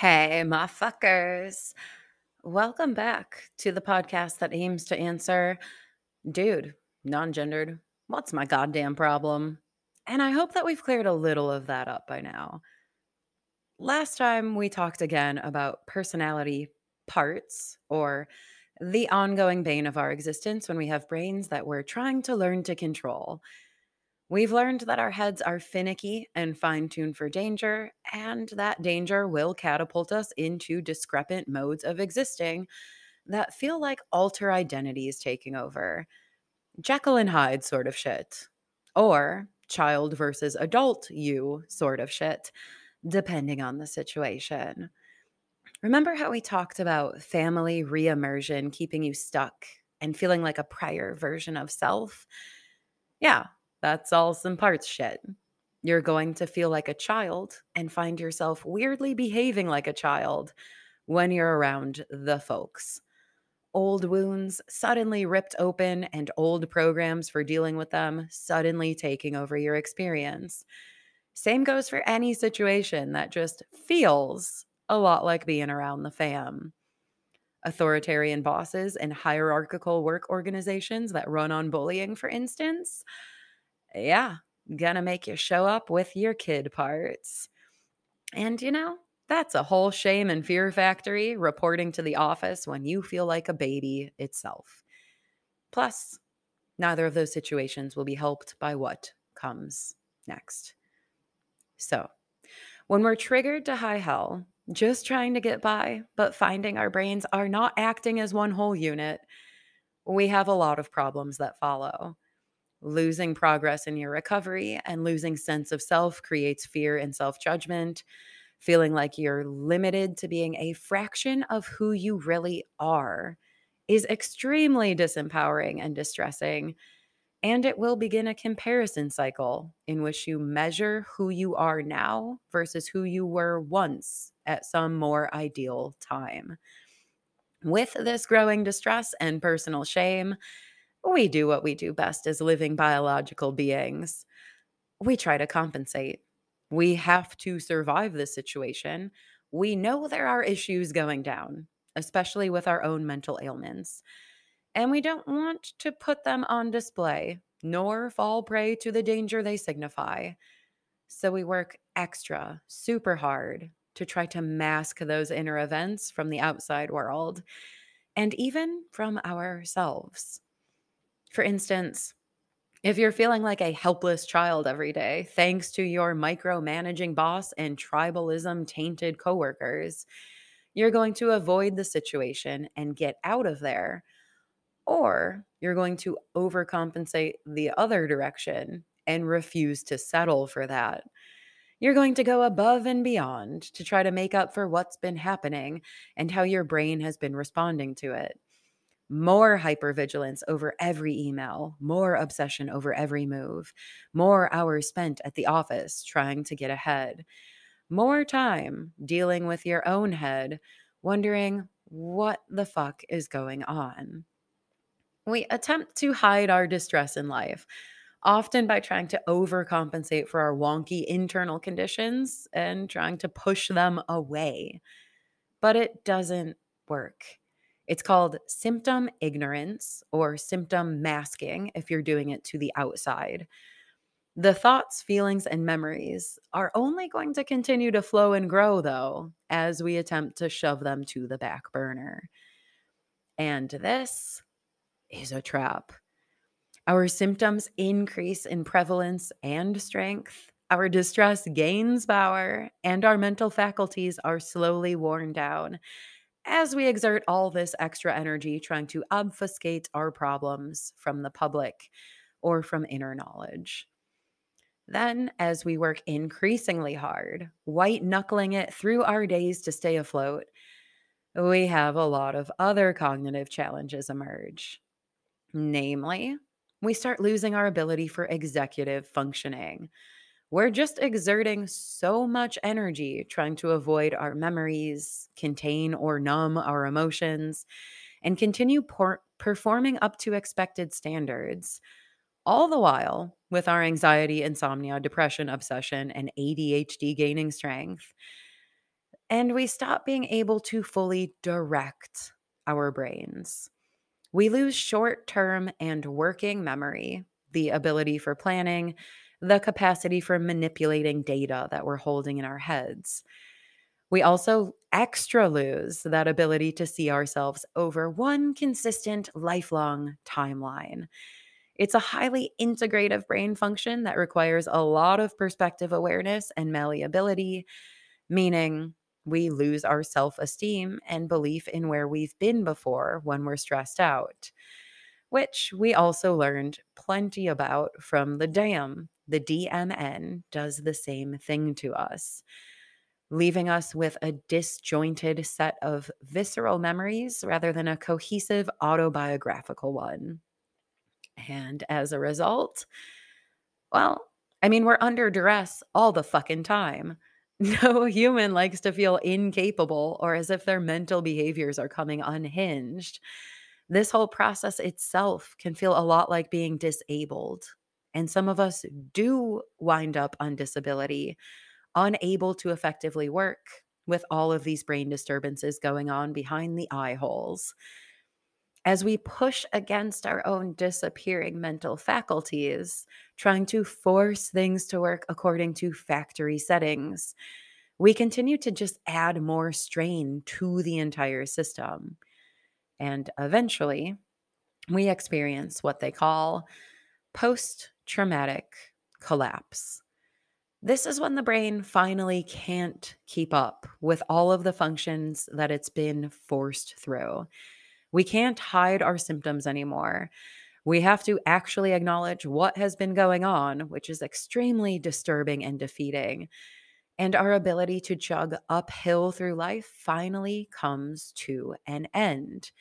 Hey, my fuckers. Welcome back to the podcast that aims to answer, dude, non-gendered, what's my goddamn problem? And I hope that we've cleared a little of that up by now. Last time we talked again about personality parts or the ongoing bane of our existence when we have brains that we're trying to learn to control. We've learned that our heads are finicky and fine-tuned for danger, and that danger will catapult us into discrepant modes of existing that feel like alter identities taking over. Jekyll and Hyde sort of shit. Or child versus adult you sort of shit, depending on the situation. Remember how we talked about family re-immersion keeping you stuck and feeling like a prior version of self? Yeah. That's all some parts shit. You're going to feel like a child and find yourself weirdly behaving like a child when you're around the folks. Old wounds suddenly ripped open and old programs for dealing with them suddenly taking over your experience. Same goes for any situation that just feels a lot like being around the fam. Authoritarian bosses and hierarchical work organizations that run on bullying, for instance. Yeah, gonna make you show up with your kid parts. And that's a whole shame and fear factory reporting to the office when you feel like a baby itself. Plus, neither of those situations will be helped by what comes next. So, when we're triggered to high hell, just trying to get by, but finding our brains are not acting as one whole unit, we have a lot of problems that follow. Losing progress in your recovery and losing sense of self creates fear and self-judgment, feeling like you're limited to being a fraction of who you really are is extremely disempowering and distressing, and it will begin a comparison cycle in which you measure who you are now versus who you were once at some more ideal time. With this growing distress and personal shame, we do what we do best as living biological beings. We try to compensate. We have to survive this situation. We know there are issues going down, especially with our own mental ailments. And we don't want to put them on display, nor fall prey to the danger they signify. So we work extra, super hard to try to mask those inner events from the outside world and even from ourselves. For instance, if you're feeling like a helpless child every day, thanks to your micromanaging boss and tribalism-tainted coworkers, you're going to avoid the situation and get out of there, or you're going to overcompensate the other direction and refuse to settle for that. You're going to go above and beyond to try to make up for what's been happening and how your brain has been responding to it. More hypervigilance over every email, more obsession over every move, more hours spent at the office trying to get ahead, more time dealing with your own head, wondering what the fuck is going on. We attempt to hide our distress in life, often by trying to overcompensate for our wonky internal conditions and trying to push them away. But it doesn't work. It's called symptom ignorance or symptom masking if you're doing it to the outside. The thoughts, feelings, and memories are only going to continue to flow and grow, though, as we attempt to shove them to the back burner. And this is a trap. Our symptoms increase in prevalence and strength, our distress gains power, and our mental faculties are slowly worn down, as we exert all this extra energy trying to obfuscate our problems from the public or from inner knowledge. Then, as we work increasingly hard, white-knuckling it through our days to stay afloat, we have a lot of other cognitive challenges emerge. Namely, we start losing our ability for executive functioning. We're just exerting so much energy trying to avoid our memories, contain or numb our emotions, and continue performing up to expected standards. All the while, with our anxiety, insomnia, depression, obsession, and ADHD gaining strength, and we stop being able to fully direct our brains. We lose short-term and working memory, the ability for planning, the capacity for manipulating data that we're holding in our heads. We also extra lose that ability to see ourselves over one consistent, lifelong timeline. It's a highly integrative brain function that requires a lot of perspective awareness and malleability, meaning we lose our self-esteem and belief in where we've been before when we're stressed out, which we also learned plenty about from the DAM. The DMN does the same thing to us, leaving us with a disjointed set of visceral memories rather than a cohesive autobiographical one. And as a result, we're under duress all the fucking time. No human likes to feel incapable or as if their mental behaviors are coming unhinged. This whole process itself can feel a lot like being disabled. And some of us do wind up on disability, unable to effectively work with all of these brain disturbances going on behind the eye holes. As we push against our own disappearing mental faculties, trying to force things to work according to factory settings, we continue to just add more strain to the entire system. And eventually, we experience what they call post-traumatic collapse. This is when the brain finally can't keep up with all of the functions that it's been forced through. We can't hide our symptoms anymore. We have to actually acknowledge what has been going on, which is extremely disturbing and defeating. And our ability to chug uphill through life finally comes to an end.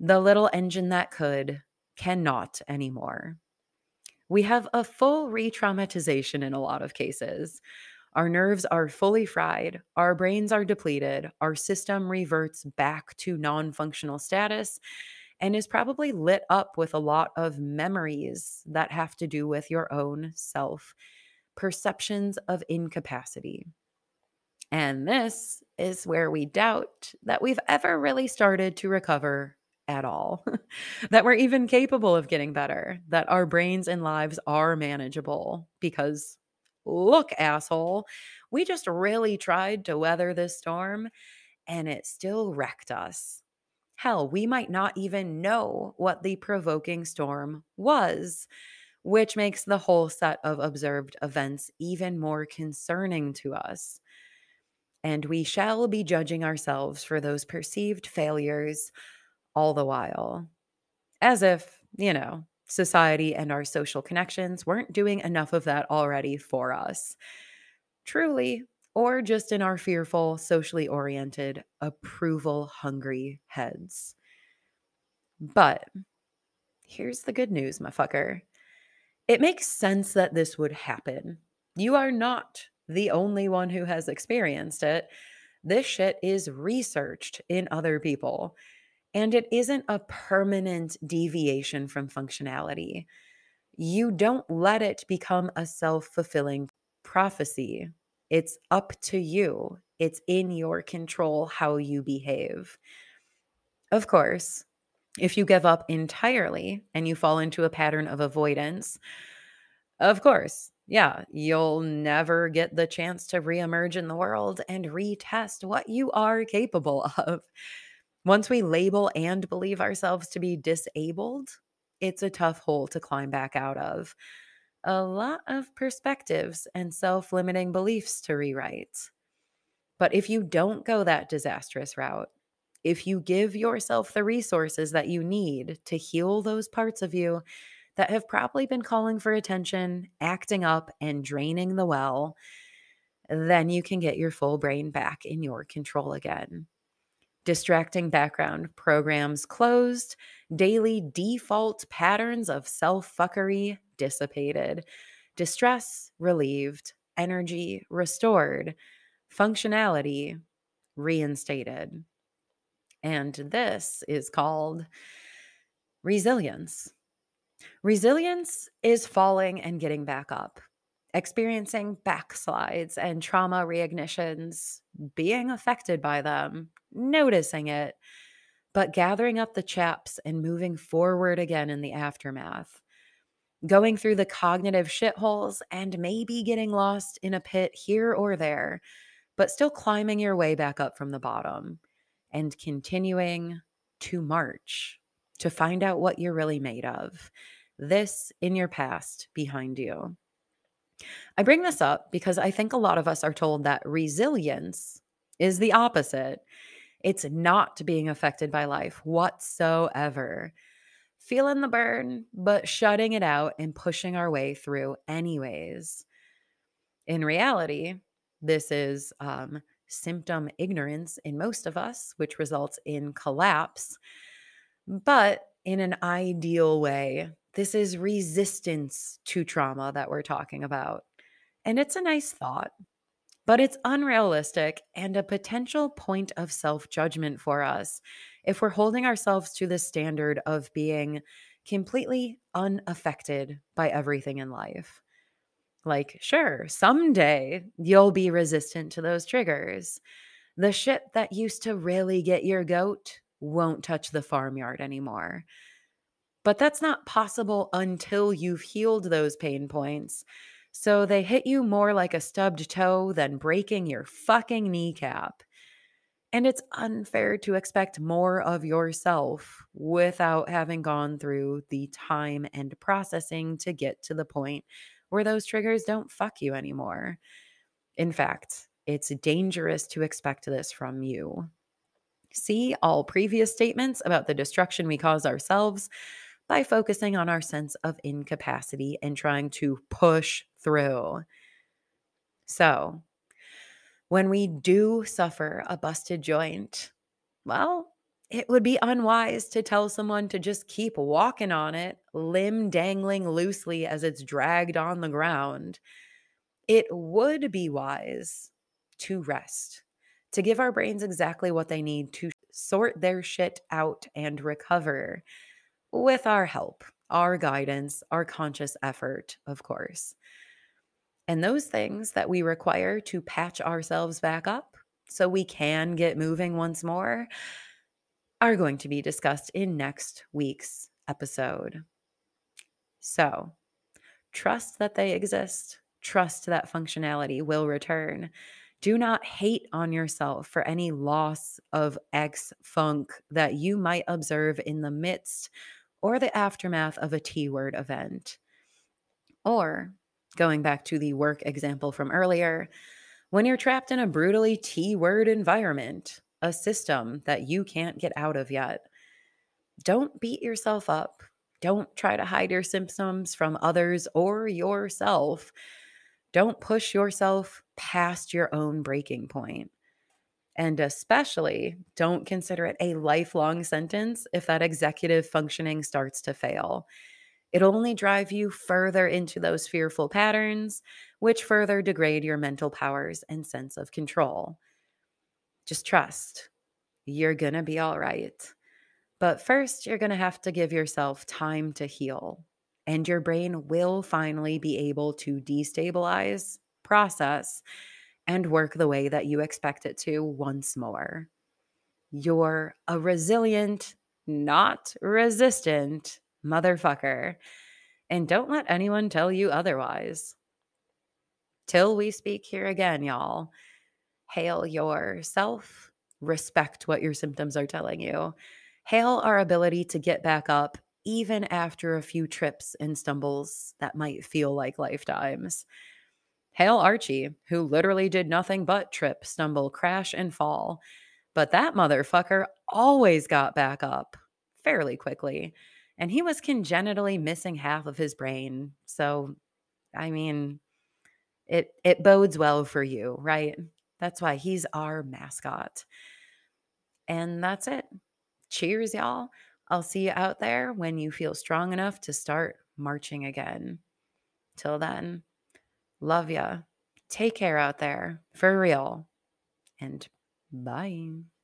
The little engine that could cannot anymore. We have a full re-traumatization in a lot of cases. Our nerves are fully fried, our brains are depleted, our system reverts back to non-functional status and is probably lit up with a lot of memories that have to do with your own self, perceptions of incapacity. And this is where we doubt that we've ever really started to recover at all, that we're even capable of getting better, that our brains and lives are manageable, because look, asshole, we just really tried to weather this storm and it still wrecked us. Hell, we might not even know what the provoking storm was, which makes the whole set of observed events even more concerning to us. And we shall be judging ourselves for those perceived failures all the while, as if, society and our social connections weren't doing enough of that already for us, truly, or just in our fearful, socially oriented, approval-hungry heads. But here's the good news, motherfucker. It makes sense that this would happen. You are not the only one who has experienced it. This shit is researched in other people. And it isn't a permanent deviation from functionality. You don't let it become a self-fulfilling prophecy. It's up to you. It's in your control how you behave. Of course, if you give up entirely and you fall into a pattern of avoidance, of course, you'll never get the chance to reemerge in the world and retest what you are capable of. Once we label and believe ourselves to be disabled, it's a tough hole to climb back out of. A lot of perspectives and self-limiting beliefs to rewrite. But if you don't go that disastrous route, if you give yourself the resources that you need to heal those parts of you that have probably been calling for attention, acting up, and draining the well, then you can get your full brain back in your control again. Distracting background programs closed, daily default patterns of self-fuckery dissipated, distress relieved, energy restored, functionality reinstated. And this is called resilience. Resilience is falling and getting back up. experiencing backslides and trauma reignitions, being affected by them, noticing it, but gathering up the chaps and moving forward again in the aftermath, going through the cognitive shitholes and maybe getting lost in a pit here or there, but still climbing your way back up from the bottom and continuing to march to find out what you're really made of. This in your past behind you. I bring this up because I think a lot of us are told that resilience is the opposite. It's not being affected by life whatsoever. Feeling the burn, but shutting it out and pushing our way through anyways. In reality, this is symptom ignorance in most of us, which results in collapse. But in an ideal way, this is resistance to trauma that we're talking about. And it's a nice thought, but it's unrealistic and a potential point of self-judgment for us if we're holding ourselves to the standard of being completely unaffected by everything in life. Like, sure, someday you'll be resistant to those triggers. The shit that used to really get your goat won't touch the farmyard anymore. But that's not possible until you've healed those pain points, so they hit you more like a stubbed toe than breaking your fucking kneecap. And it's unfair to expect more of yourself without having gone through the time and processing to get to the point where those triggers don't fuck you anymore. In fact, it's dangerous to expect this from you. See all previous statements about the destruction we cause ourselves by focusing on our sense of incapacity and trying to push through. So, when we do suffer a busted joint, well, it would be unwise to tell someone to just keep walking on it, limb dangling loosely as it's dragged on the ground. It would be wise to rest, to give our brains exactly what they need to sort their shit out and recover with our help, our guidance, our conscious effort, of course. And those things that we require to patch ourselves back up so we can get moving once more are going to be discussed in next week's episode. So trust that they exist. Trust that functionality will return. Do not hate on yourself for any loss of X-funk that you might observe in the midst or the aftermath of a T-word event. Or, going back to the work example from earlier, when you're trapped in a brutally T-word environment, a system that you can't get out of yet, don't beat yourself up. Don't try to hide your symptoms from others or yourself. Don't push yourself past your own breaking point. And especially don't consider it a lifelong sentence if that executive functioning starts to fail. It'll only drive you further into those fearful patterns, which further degrade your mental powers and sense of control. Just trust. You're going to be all right. But first, you're going to have to give yourself time to heal. And your brain will finally be able to destabilize, process, and work the way that you expect it to once more. You're a resilient, not resistant motherfucker. And don't let anyone tell you otherwise. Till we speak here again, y'all, hail yourself, respect what your symptoms are telling you, hail our ability to get back up even after a few trips and stumbles that might feel like lifetimes. Hail Archie, who literally did nothing but trip, stumble, crash, and fall. But that motherfucker always got back up fairly quickly. And he was congenitally missing half of his brain. So, I mean, it bodes well for you, right? That's why he's our mascot. And that's it. Cheers, y'all. I'll see you out there when you feel strong enough to start marching again. Till then. Love ya. Take care out there. For real. And bye.